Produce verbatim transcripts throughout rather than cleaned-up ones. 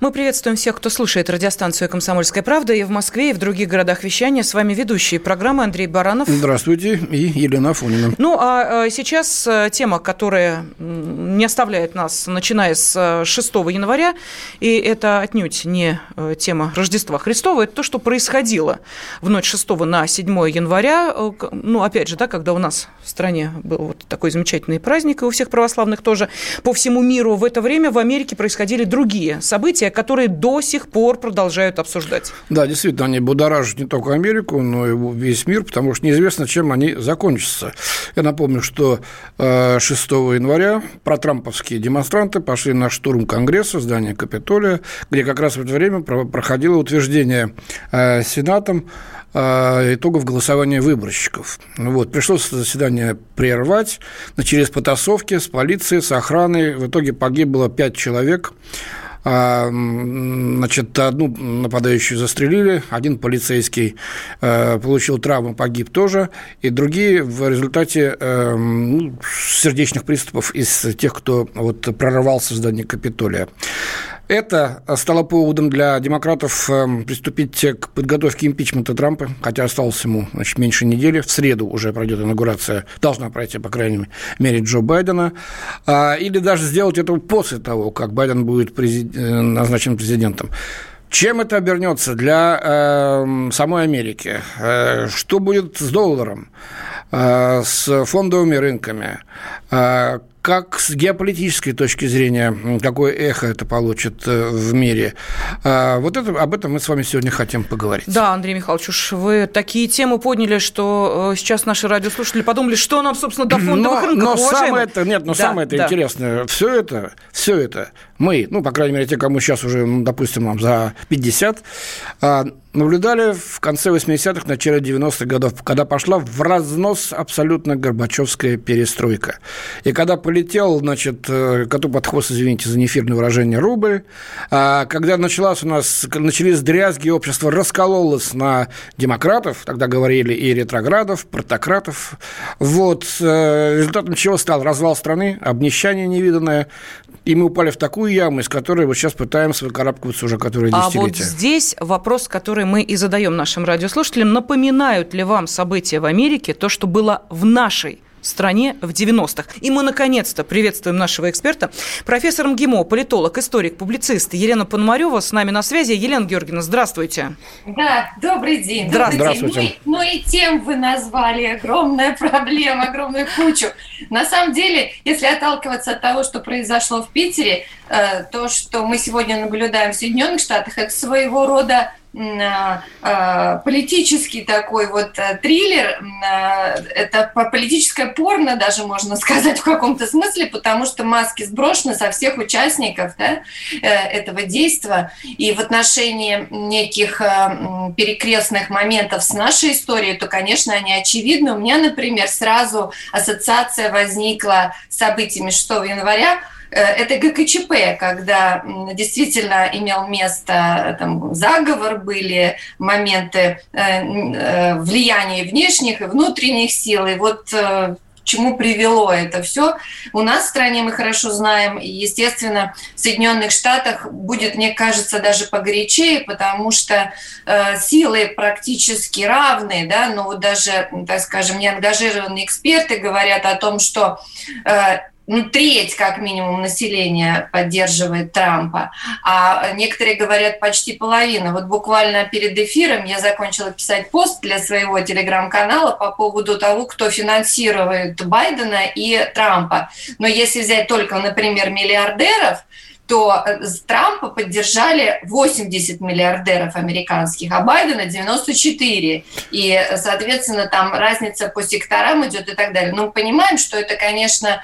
Мы приветствуем всех, кто слушает радиостанцию «Комсомольская правда» и в Москве, и в других городах вещания. С вами ведущие программы Андрей Баранов. Здравствуйте. И Елена Афонина. Ну, а сейчас тема, которая не оставляет нас, начиная с шестого января, и это отнюдь не тема Рождества Христова, это то, что происходило в ночь с шестого на седьмое января, ну, опять же, да, когда у нас в стране был вот такой замечательный праздник, и у всех православных тоже, по всему миру в это время в Америке происходили другие события. События, которые до сих пор продолжают обсуждать. Да, действительно, они будоражат не только Америку, но и весь мир, потому что неизвестно, чем они закончатся. Я напомню, что шестого января протрамповские демонстранты пошли на штурм Конгресса, здания Капитолия, где как раз в это время проходило утверждение Сенатом итогов голосования выборщиков. Вот. Пришлось заседание прервать через потасовки с полицией, с охраной. В итоге погибло пять человек. Значит, одну нападающую застрелили, один полицейский получил травму, погиб тоже, и другие в результате ну, сердечных приступов из тех, кто вот прорвался в здание Капитолия. Это стало поводом для демократов приступить к подготовке импичмента Трампа, хотя осталось ему, значит, меньше недели. В среду уже пройдет инаугурация, должна пройти, по крайней мере, Джо Байдена. Или даже сделать это после того, как Байден будет презид... назначен президентом. Чем это обернется для э, самой Америки? Э, что будет с долларом, э, с фондовыми рынками? Э, как с геополитической точки зрения, какое эхо это получит в мире? Э, вот это, об этом мы с вами сегодня хотим поговорить. Да, Андрей Михайлович, уж вы такие темы подняли, что сейчас наши радиослушатели подумали, что нам, собственно, до фондовых но, рынков, но самое это, нет, но да, самое это да. интересное. Все это, все это. Мы, ну, по крайней мере, те, кому сейчас уже, ну, допустим, нам за пятьдесят, наблюдали в конце восьмидесятых, начале девяностых годов, когда пошла в разнос абсолютно горбачевская перестройка. И когда полетел, значит, коту под хвост, извините за неэфирное выражение, рубль, когда началась у нас, начались дрязги, общество раскололось на демократов, тогда говорили и ретроградов, протократов, вот, результатом чего стал развал страны, обнищание невиданное, и мы упали в такую яму, из которой вот сейчас пытаемся выкарабкиваться уже которые десятилетия. А вот здесь вопрос, который мы и задаем нашим радиослушателям. Напоминают ли вам события в Америке то, что было в нашей стране в девяностых? И мы, наконец-то, приветствуем нашего эксперта, профессор МГИМО, политолог, историк, публицист Елена Пономарева с нами на связи. Елена Георгиевна, здравствуйте. Да, добрый день. Добрый здравствуйте. День. Ну, ну и тем вы назвали огромная проблема, огромную кучу. На самом деле, если отталкиваться от того, что произошло в Питере, то, что мы сегодня наблюдаем в Соединенных Штатах, это своего рода политический такой вот триллер, это политическое порно даже, можно сказать, в каком-то смысле, потому что маски сброшены со всех участников, да, этого действия. И в отношении неких перекрестных моментов с нашей историей, то, конечно, они очевидны. У меня, например, сразу ассоциация возникла с событиями шестого января, это гэ ка че пэ, когда действительно имел место там, заговор, были моменты влияния внешних и внутренних сил, и вот к чему привело это все. У нас в стране мы хорошо знаем, и, естественно, в Соединенных Штатах будет, мне кажется, даже погорячее, потому что э, силы практически равны, да, но вот даже, так скажем, неангажированные эксперты говорят о том, что э, Ну, треть, как минимум, населения поддерживает Трампа, а некоторые говорят почти половина. Вот буквально перед эфиром я закончила писать пост для своего телеграм-канала по поводу того, кто финансирует Байдена и Трампа. Но если взять только, например, миллиардеров, то Трампа поддержали восемьдесят миллиардеров американских, а Байдена девяносто четыре. И, соответственно, там разница по секторам идет и так далее. Но мы понимаем, что это, конечно,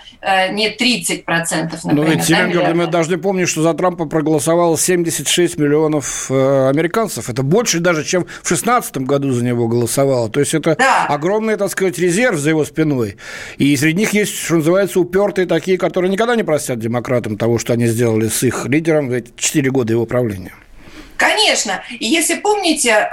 не тридцать процентов, например. Ну ведь, Елена Георгиевна, мы должны помнить, что за Трампа проголосовало семьдесят шесть миллионов американцев. Это больше даже, чем в две тысячи шестнадцатом году за него голосовало. То есть это да. огромный, так сказать, резерв за его спиной. И среди них есть, что называется, упертые такие, которые никогда не простят демократам того, что они сделали с их лидером в эти четыре года его правления. Конечно. И если помните,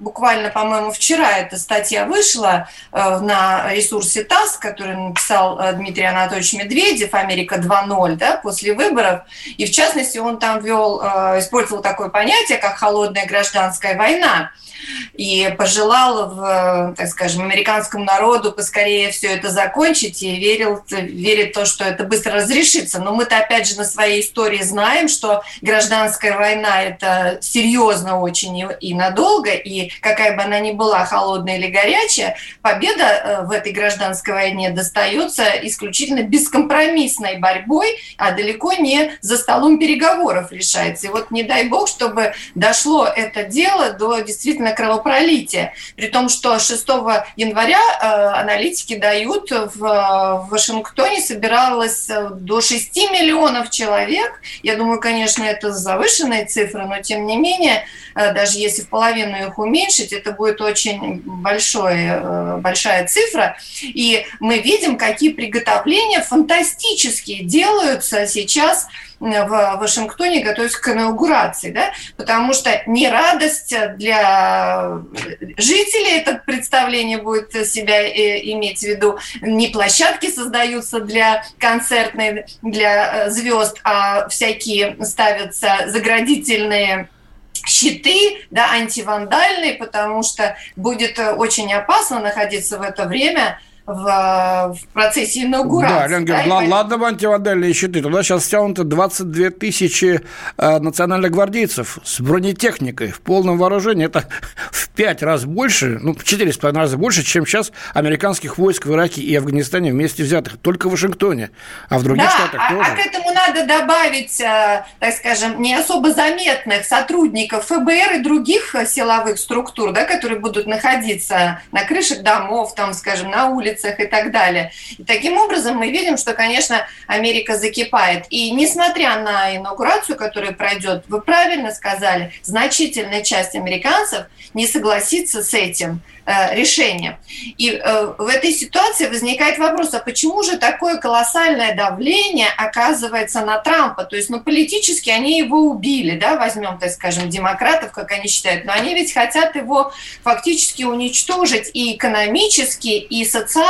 буквально, по-моему, вчера эта статья вышла на ресурсе ТАСС, который написал Дмитрий Анатольевич Медведев, «Америка два ноль», да, после выборов. И, в частности, он там ввел, использовал такое понятие, как «холодная гражданская война». И пожелал, в, так скажем, американскому народу поскорее все это закончить и верил, верит в то, что это быстро разрешится. Но мы-то, опять же, на своей истории знаем, что гражданская война – это серьезно очень и надолго, и какая бы она ни была, холодная или горячая, победа в этой гражданской войне достается исключительно бескомпромиссной борьбой, а далеко не за столом переговоров решается. И вот не дай бог, чтобы дошло это дело до действительно кровопролитие. При том, что шестого января э, аналитики дают, в, в Вашингтоне собиралось до шести миллионов человек. Я думаю, конечно, это завышенные цифры, но тем не менее, э, даже если в половину их уменьшить, это будет очень большое, э, большая цифра. И мы видим, какие приготовления фантастические делаются сейчас в Вашингтоне, готовясь к инаугурации, да, потому что не радость для жителей это представление будет себя иметь в виду, не площадки создаются для концертной, для звезд, а всякие ставятся заградительные щиты, да, антивандальные, потому что будет очень опасно находиться в это время в процессе инаугурации. Да, Лен, да, л- поэтому... ладно бы антивандальные щиты. Туда сейчас стянуты двадцать две тысячи э, национальных гвардейцев с бронетехникой в полном вооружении. Это в пять раз больше, ну, в четыре с половиной раза больше, чем сейчас американских войск в Ираке и Афганистане вместе взятых. Только в Вашингтоне. А в других да, штатах а, тоже. А к этому надо добавить, э, так скажем, не особо заметных сотрудников эф бэ эр и других силовых структур, да, которые будут находиться на крышах домов, там, скажем, на улице, и так далее. И таким образом мы видим, что, конечно, Америка закипает. И несмотря на инаугурацию, которая пройдет, вы правильно сказали, значительная часть американцев не согласится с этим э, решением. И э, в этой ситуации возникает вопрос, а почему же такое колоссальное давление оказывается на Трампа? То есть, ну, политически они его убили, да, возьмем, так скажем, демократов, как они считают, но они ведь хотят его фактически уничтожить и экономически, и социально,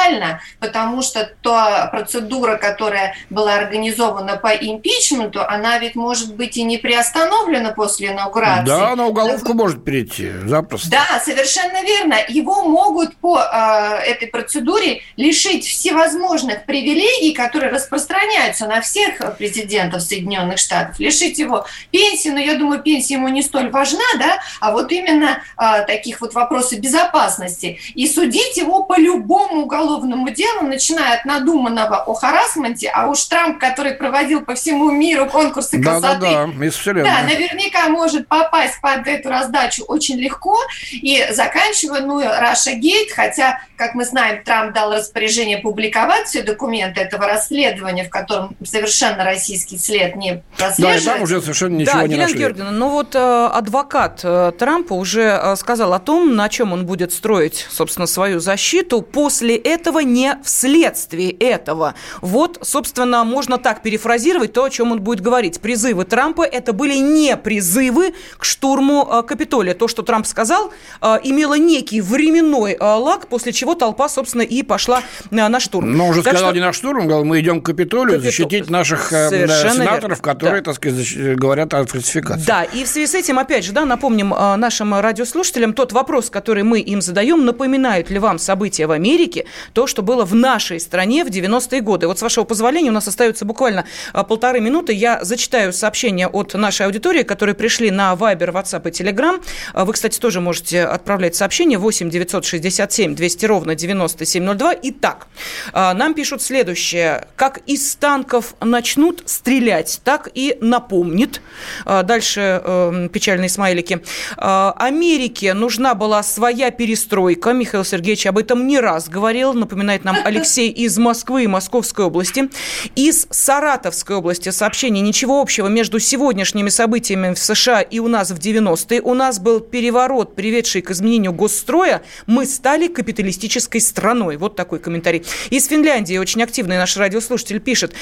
потому что та процедура, которая была организована по импичменту, она ведь может быть и не приостановлена после инаугурации. Да, на уголовку так... может перейти запросто. Да, совершенно верно. Его могут по э, этой процедуре лишить всевозможных привилегий, которые распространяются на всех президентов Соединенных Штатов. Лишить его пенсии, но я думаю, пенсия ему не столь важна, да, а вот именно э, таких вот вопросов безопасности. И судить его по любому уголовку, уголовному делу, начиная от надуманного о харассменте, а уж Трамп, который проводил по всему миру конкурсы красоты, да, да, да. Мисс Вселенная. Да, наверняка может попасть под эту раздачу очень легко, и заканчивая, ну, Russia-Gate, хотя, как мы знаем, Трамп дал распоряжение публиковать все документы этого расследования, в котором совершенно российский след не прослеживается. Да, и там уже совершенно ничего да, не Елена нашли. Да, Елена Георгиевна, ну вот адвокат Трампа уже сказал о том, на чем он будет строить, собственно, свою защиту после этого, не вследствие этого. Вот, собственно, можно так перефразировать то, о чем он будет говорить. Призывы Трампа – это были не призывы к штурму Капитолия. То, что Трамп сказал, имело некий временной лаг, после чего толпа, собственно, и пошла на штурм. Но он же так сказал, что... не на штурм, он говорил, мы идем к Капитолию, Капитол... защитить наших совершенно сенаторов, верно, которые, да, так сказать, говорят о фальсификации. Да, и в связи с этим, опять же, да, напомним нашим радиослушателям тот вопрос, который мы им задаем: напоминают ли вам события в Америке то, что было в нашей стране в девяностые годы. Вот, с вашего позволения, у нас остается буквально полторы минуты. Я зачитаю сообщения от нашей аудитории, которые пришли на Viber, WhatsApp и Telegram. Вы, кстати, тоже можете можете отправлять сообщение восемь девятьсот шестьдесят семь двести ровно девяносто семь ноль два. Итак, нам пишут следующее. Как из танков начнут стрелять, так и напомнит. Дальше печальные смайлики. Америке нужна была своя перестройка. Михаил Сергеевич об этом не раз говорил. Напоминает нам Алексей из Москвы и Московской области. Из Саратовской области сообщение. Ничего общего между сегодняшними событиями в США и у нас в девяностые. У нас был переворот, приведший к изменению госстроя. Мы стали капиталистической страной. Вот такой комментарий. Из Финляндии очень активный наш радиослушатель пишет.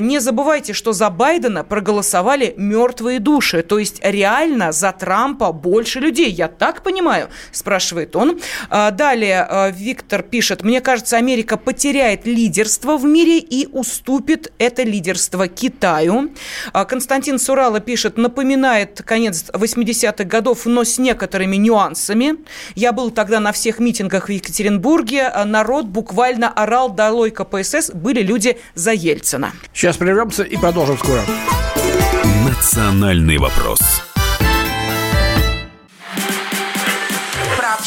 Не забывайте, что за Байдена проголосовали мертвые души. То есть реально за Трампа больше людей. Я так понимаю? Спрашивает он. Далее Виктор пишет. Мне кажется, Америка потеряет лидерство в мире и уступит это лидерство Китаю. Константин с Урала пишет. Напоминает конец восьмидесятых годов, но с некоторыми нюансами. Я был тогда на всех митингах в Екатеринбурге. Народ буквально орал «Долой ка пэ эс эс». Были люди за Ельцина. Сейчас прервемся и продолжим скоро. Национальный вопрос. Про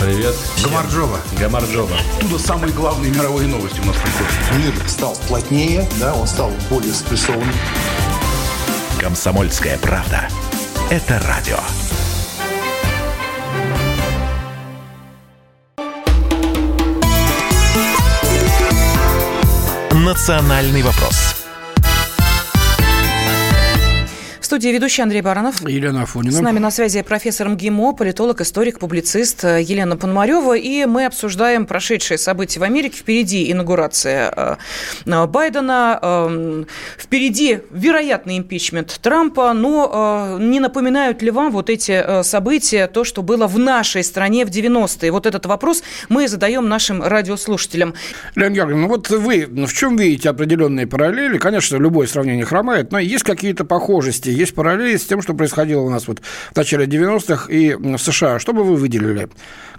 Привет. Гамарджоба. Гамарджоба. Оттуда самые главные мировые новости у нас приходят. Мир стал плотнее, да, он стал более спрессованным. Комсомольская правда. Это радио. Национальный вопрос. В студии ведущий Андрей Баранов. Елена Афонина. С нами на связи профессор МГИМО, политолог, историк, публицист Елена Пономарева. И мы обсуждаем прошедшие события в Америке. Впереди инаугурация Байдена, впереди вероятный импичмент Трампа. Но не напоминают ли вам вот эти события, то, что было в нашей стране в девяностые? Вот этот вопрос мы задаем нашим радиослушателям. Елена Георгиевна, вот вы в чем видите определенные параллели? Конечно, любое сравнение хромает, но есть какие-то похожести? Есть параллели с тем, что происходило у нас вот в начале девяностых и в США. Что бы вы выделили?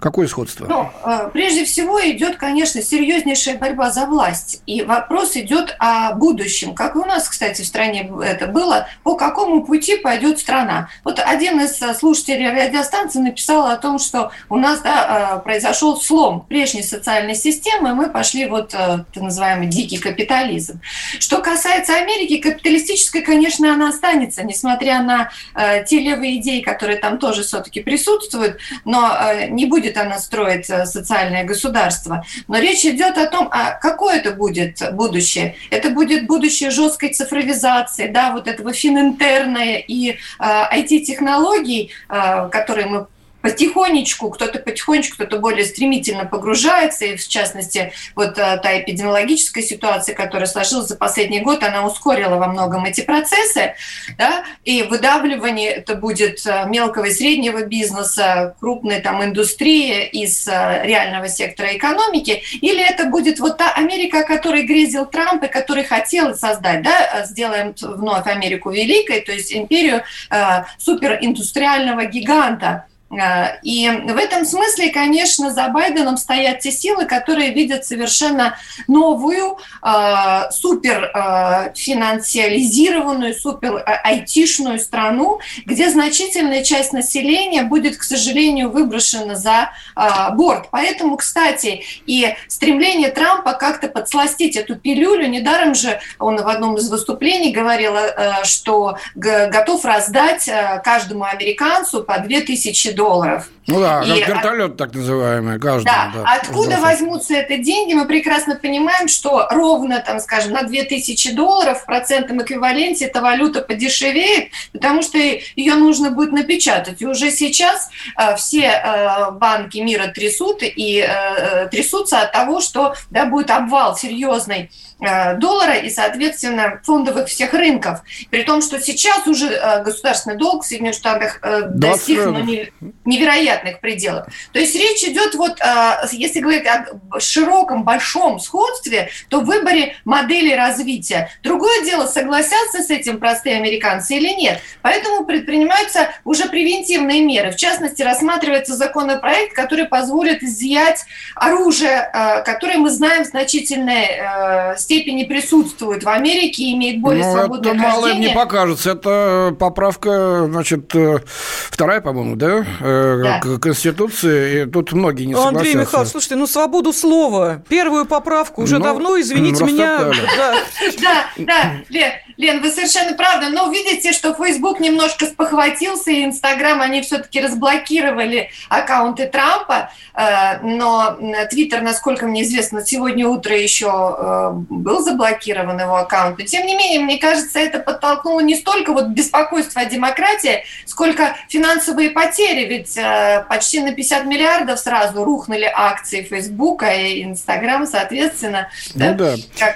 Какое сходство? Ну, прежде всего идет, конечно, серьезнейшая борьба за власть. И вопрос идет о будущем. Как и у нас, кстати, в стране это было. По какому пути пойдет страна? Вот один из слушателей радиостанции написал о том, что у нас да, произошел слом прежней социальной системы, и мы пошли вот так называемый дикий капитализм. Что касается Америки, капиталистическая, конечно, она останется, несмотря на э, те левые идеи, которые там тоже все-таки присутствуют, но э, не будет она строить э, социальное государство. Но речь идет о том, а какое это будет будущее. Это будет будущее жесткой цифровизации, да, вот этого фининтерна и э, ай ти-технологий, э, которые мы потихонечку, кто-то потихонечку, кто-то более стремительно погружается, и в частности, вот та эпидемиологическая ситуация, которая сложилась за последний год, она ускорила во многом эти процессы, да, и выдавливание это будет мелкого и среднего бизнеса, крупной там индустрии из реального сектора экономики, или это будет вот та Америка, о которой грезил Трамп и который хотел создать, да, сделаем вновь Америку великой, то есть империю э, супериндустриального гиганта. И в этом смысле, конечно, за Байденом стоят те силы, которые видят совершенно новую, э, суперфинансиализированную, супер-айтишную страну, где значительная часть населения будет, к сожалению, выброшена за э, борт. Поэтому, кстати, и стремление Трампа как-то подсластить эту пилюлю, недаром же он в одном из выступлений говорил, э, что г- готов раздать э, каждому американцу по две тысячи долларов. Долларов. Ну да, и вертолет от... так называемый. Каждый, да. да, откуда возьмутся эти деньги, мы прекрасно понимаем, что ровно, там, скажем, на две тысячи долларов в процентном эквиваленте эта валюта подешевеет, потому что ее нужно будет напечатать. И уже сейчас э, все э, банки мира трясут и э, трясутся от того, что да, будет обвал серьезный э, доллара и, соответственно, фондовых всех рынков. При том, что сейчас уже э, государственный долг в Соединенных Штатах э, достиг ну, невероятно невероятных пределах. То есть речь идет, вот, если говорить о широком, большом сходстве, то в выборе модели развития. Другое дело, согласятся с этим простые американцы или нет. Поэтому предпринимаются уже превентивные меры. В частности, рассматривается законопроект, который позволит изъять оружие, которое, мы знаем, в значительной степени присутствует в Америке и имеет более свободное хождение. Но это малым не покажется. Это поправка, значит, вторая, по-моему, да? да, к Конституции. И тут многие не согласятся. Андрей Михайлович, слушайте, ну свободу слова. Первую поправку уже ну, давно, извините меня. Да, да, Лен, вы совершенно правы. Но видите, что Facebook немножко спохватился, и Instagram, они все-таки разблокировали аккаунты Трампа. Но Twitter, насколько мне известно, сегодня утро еще был заблокирован его аккаунт. Но тем не менее, мне кажется, это подтолкнуло не столько вот беспокойство о демократии, сколько финансовые потери. Ведь почти на пятьдесят миллиардов сразу рухнули акции Фейсбука и Инстаграма, соответственно. Ну да. да.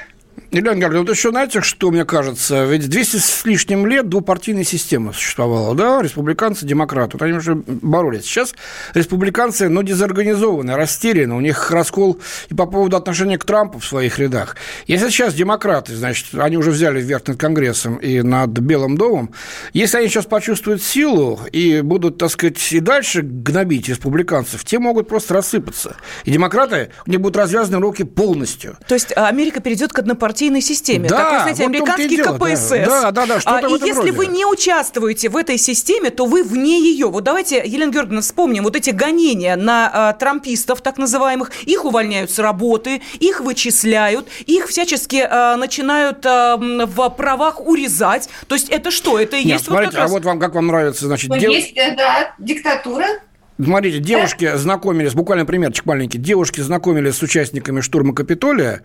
Елена Георгиевна, вот еще знаете, что, мне кажется, ведь двести с лишним лет двупартийная система существовала, да, республиканцы, демократы, вот они уже боролись. Сейчас республиканцы, ну, дезорганизованы, растеряны, у них раскол и по поводу отношения к Трампу в своих рядах. Если сейчас демократы, значит, они уже взяли вверх над Конгрессом и над Белым домом, если они сейчас почувствуют силу и будут, так сказать, и дальше гнобить республиканцев, те могут просто рассыпаться. И демократы, у них будут развязаны руки полностью. То есть Америка перейдет к однопартийной системе, да, такой, знаете, вот американский дело, КПСС. Да, да, да, да, что-то а, в этом и если роде. Вы не участвуете в этой системе, то вы вне ее. Вот давайте, Елена Георгиевна, вспомним вот эти гонения на а, трампистов, так называемых. Их увольняют с работы, их вычисляют, их всячески а, начинают а, в правах урезать. То есть это что? Это и Нет, есть смотрите, вот как а раз... вот вам, как вам нравится, значит, дел... Есть, да, диктатура. Смотрите, девушки знакомились, буквально примерчик маленький, девушки знакомились с участниками штурма Капитолия,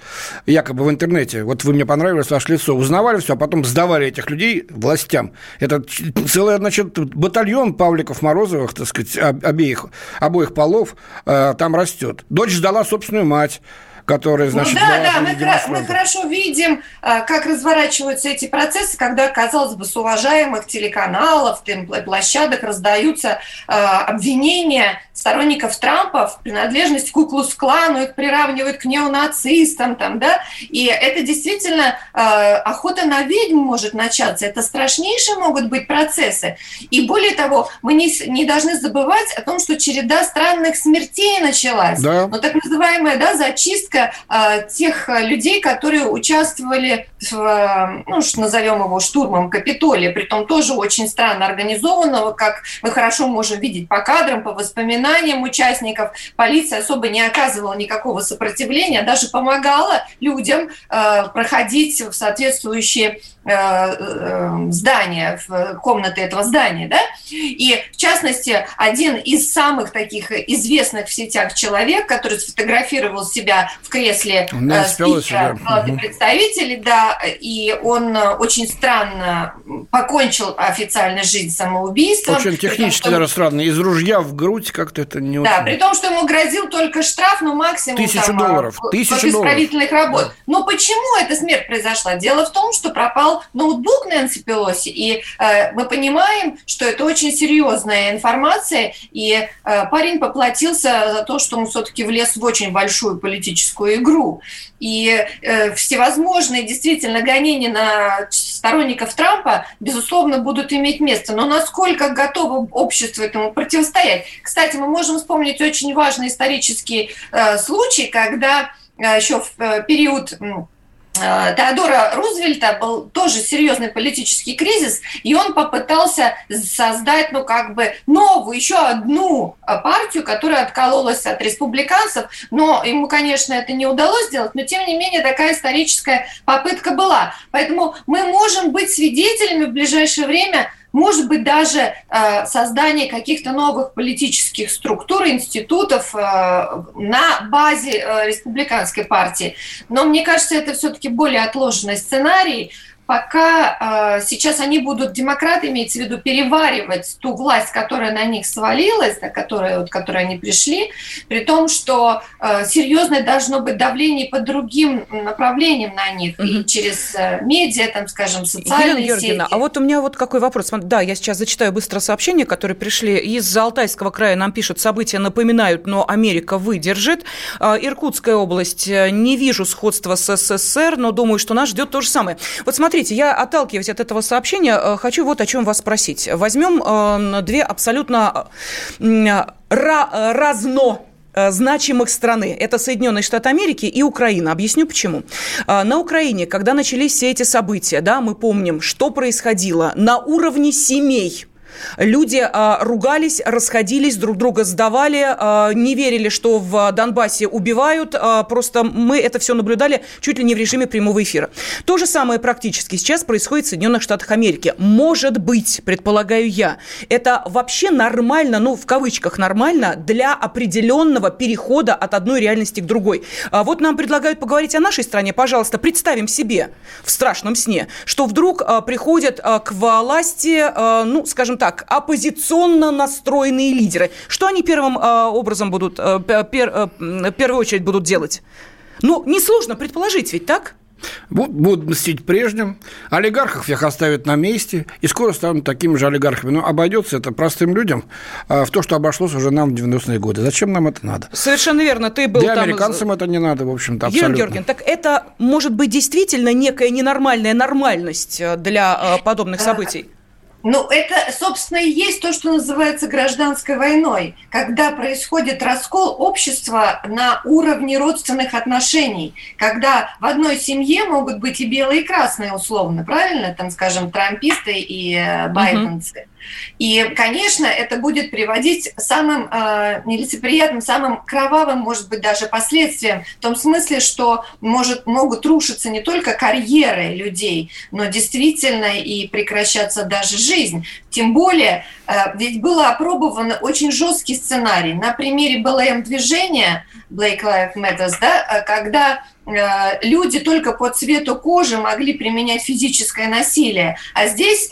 якобы в интернете, вот вы мне понравились, ваше лицо, узнавали все, а потом сдавали этих людей властям. Это целый, значит, батальон Павликов-Морозовых, так сказать, обеих, обоих полов там растет. Дочь ждала собственную мать. Которые, значит, ну да, да, мы, хра- мы хорошо видим, как разворачиваются эти процессы, когда, казалось бы, с уважаемых телеканалов, площадок раздаются обвинения сторонников Трампа в принадлежности к Ку-клукс-клану, их приравнивают к неонацистам, там, да, и это действительно охота на ведьм может начаться, это страшнейшие могут быть процессы, и более того, мы не, не должны забывать о том, что череда странных смертей началась, да. Но так называемая, да, зачистка тех людей, которые участвовали в, ну, назовем его штурмом Капитолия, притом тоже очень странно организованного, как мы хорошо можем видеть по кадрам, по воспоминаниям участников. Полиция особо не оказывала никакого сопротивления, даже помогала людям э, проходить в соответствующие э, э, здания, в комнаты этого здания, да? И, в частности, один из самых таких известных в сетях человек, который сфотографировал себя в кресле э, спикера Палаты представителей, да, и он очень странно покончил официально жизнь самоубийством. Очень технически даже странно. Из ружья в грудь как-то это не очень... Да, при том, что ему грозил только штраф, но максимум... Тысячу там, долларов. По, Тысячу по исправительных долларов. Работ. Да. Но почему эта смерть произошла? Дело в том, что пропал ноутбук Нэнси Пелоси, и э, мы понимаем, что это очень серьезная информация, и э, парень поплатился за то, что он все-таки влез в очень большую политическую игру. И э, всевозможные действительно гонения на сторонников Трампа, безусловно, будут иметь место. Но насколько готово общество этому противостоять? Кстати, мы можем вспомнить очень важный исторический э, случай, когда э, еще в э, период... Э, Теодора Рузвельта был тоже серьезный политический кризис, и он попытался создать, ну, как бы новую, еще одну партию, которая откололась от республиканцев, но ему, конечно, это не удалось сделать, но, тем не менее, такая историческая попытка была. Поэтому мы можем быть свидетелями в ближайшее время, может быть, даже э, создание каких-то новых политических структур, институтов э, на базе э, республиканской партии. Но мне кажется, это все-таки более отложенный сценарий, пока э, сейчас они будут, демократы, имеется в виду, переваривать ту власть, которая на них свалилась, на которую, от которой они пришли, при том, что э, серьезное должно быть давление по другим направлениям на них, mm-hmm. и через э, медиа, там, скажем, социальные Елена сети. Георгиевна, а вот у меня вот какой вопрос. Да, я сейчас зачитаю быстро сообщения, которые пришли. Из Алтайского края нам пишут, события напоминают, но Америка выдержит. Иркутская область. Не вижу сходства с СССР, но думаю, что нас ждет то же самое. Вот смотрите, Смотрите, я, отталкиваясь от этого сообщения, хочу вот о чем вас спросить. Возьмем две абсолютно разно значимых страны. Это Соединенные Штаты Америки и Украина. Объясню, почему. На Украине, когда начались все эти события, да, мы помним, что происходило на уровне семей. Люди а, ругались, расходились, друг друга сдавали, а, не верили, что в Донбассе убивают. А, просто мы это все наблюдали чуть ли не в режиме прямого эфира. То же самое практически сейчас происходит в Соединенных Штатах Америки. Может быть, предполагаю я, это вообще нормально, ну, в кавычках нормально, для определенного перехода от одной реальности к другой. А вот нам предлагают поговорить о нашей стране. Пожалуйста, представим себе в страшном сне, что вдруг а, приходят а, к власти, а, ну, скажем так, Так, оппозиционно настроенные лидеры. Что они первым э, образом будут, э, пер, э, в первую очередь будут делать? Ну, несложно предположить, ведь так? Будут мстить прежним, олигархов их оставят на месте, и скоро станут такими же олигархами. Но обойдется это простым людям в то, что обошлось уже нам в девяностые годы. Зачем нам это надо? Совершенно верно. Ты был да, там... американцам это не надо, в общем-то, абсолютно. Елена Георгиевна, так это может быть действительно некая ненормальная нормальность для подобных событий? Ну, это, собственно, и есть то, что называется гражданской войной, когда происходит раскол общества на уровне родственных отношений, когда в одной семье могут быть и белые, и красные, условно, правильно? Там, скажем, трамписты и байденцы. Uh-huh. И, конечно, это будет приводить к самым э, нелицеприятным, самым кровавым, может быть, даже последствиям, в том смысле, что может, могут рушиться не только карьеры людей, но действительно и прекращаться даже жизнь. Тем более, э, ведь был опробован очень жесткий сценарий. На примере БЛМ-движения Black Lives Matter, да, когда... люди только по цвету кожи могли применять физическое насилие, а здесь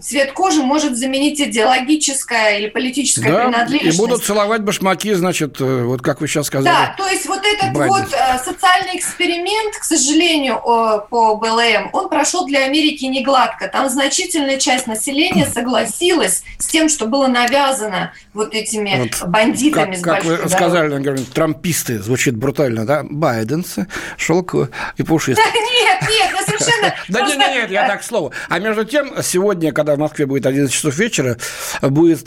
цвет кожи может заменить идеологическое или политическое да, принадлежность. И будут целовать башмаки, значит, вот как вы сейчас сказали. Да, то есть вот этот Байден. вот социальный эксперимент, к сожалению, по БЛМ, он прошел для Америки не гладко. Там значительная часть населения согласилась с тем, что было навязано вот этими вот, бандитами как, с большой дороги. Как вы сказали, говорят, трамписты, звучит брутально, да, байденцы. Шелковые и пушистые. Нет, нет, я совершенно... Да нет, нет, нет, я так к слову. А между тем, сегодня, когда в Москве будет одиннадцать часов вечера, будет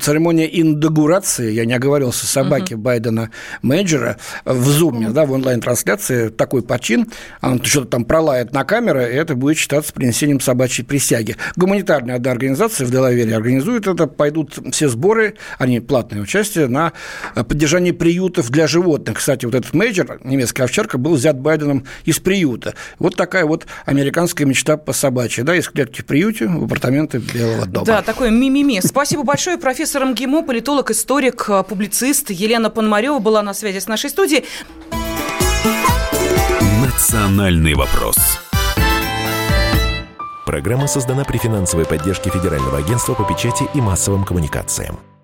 церемония инаугурации, я не оговорился, собаки Байдена Мейджера в Зуме, да, в онлайн-трансляции, такой почин, он что-то там пролает на камеру, и это будет считаться принесением собачьей присяги. Гуманитарная одна организация в Делавере организует это, пойдут все сборы, они платное участие, на поддержание приютов для животных. Кстати, вот этот Мейджер, немецкая овчарка, был взят Байденом из приюта. Вот такая вот американская мечта по собачьей. Да, из клетки в приюте в апартаменты Белого дома. Да, такое мимими. Спасибо большое. Профессор МГИМО, политолог, историк, публицист Елена Пономарева была на связи с нашей студией. Национальный вопрос. Программа создана при финансовой поддержке Федерального агентства по печати и массовым коммуникациям.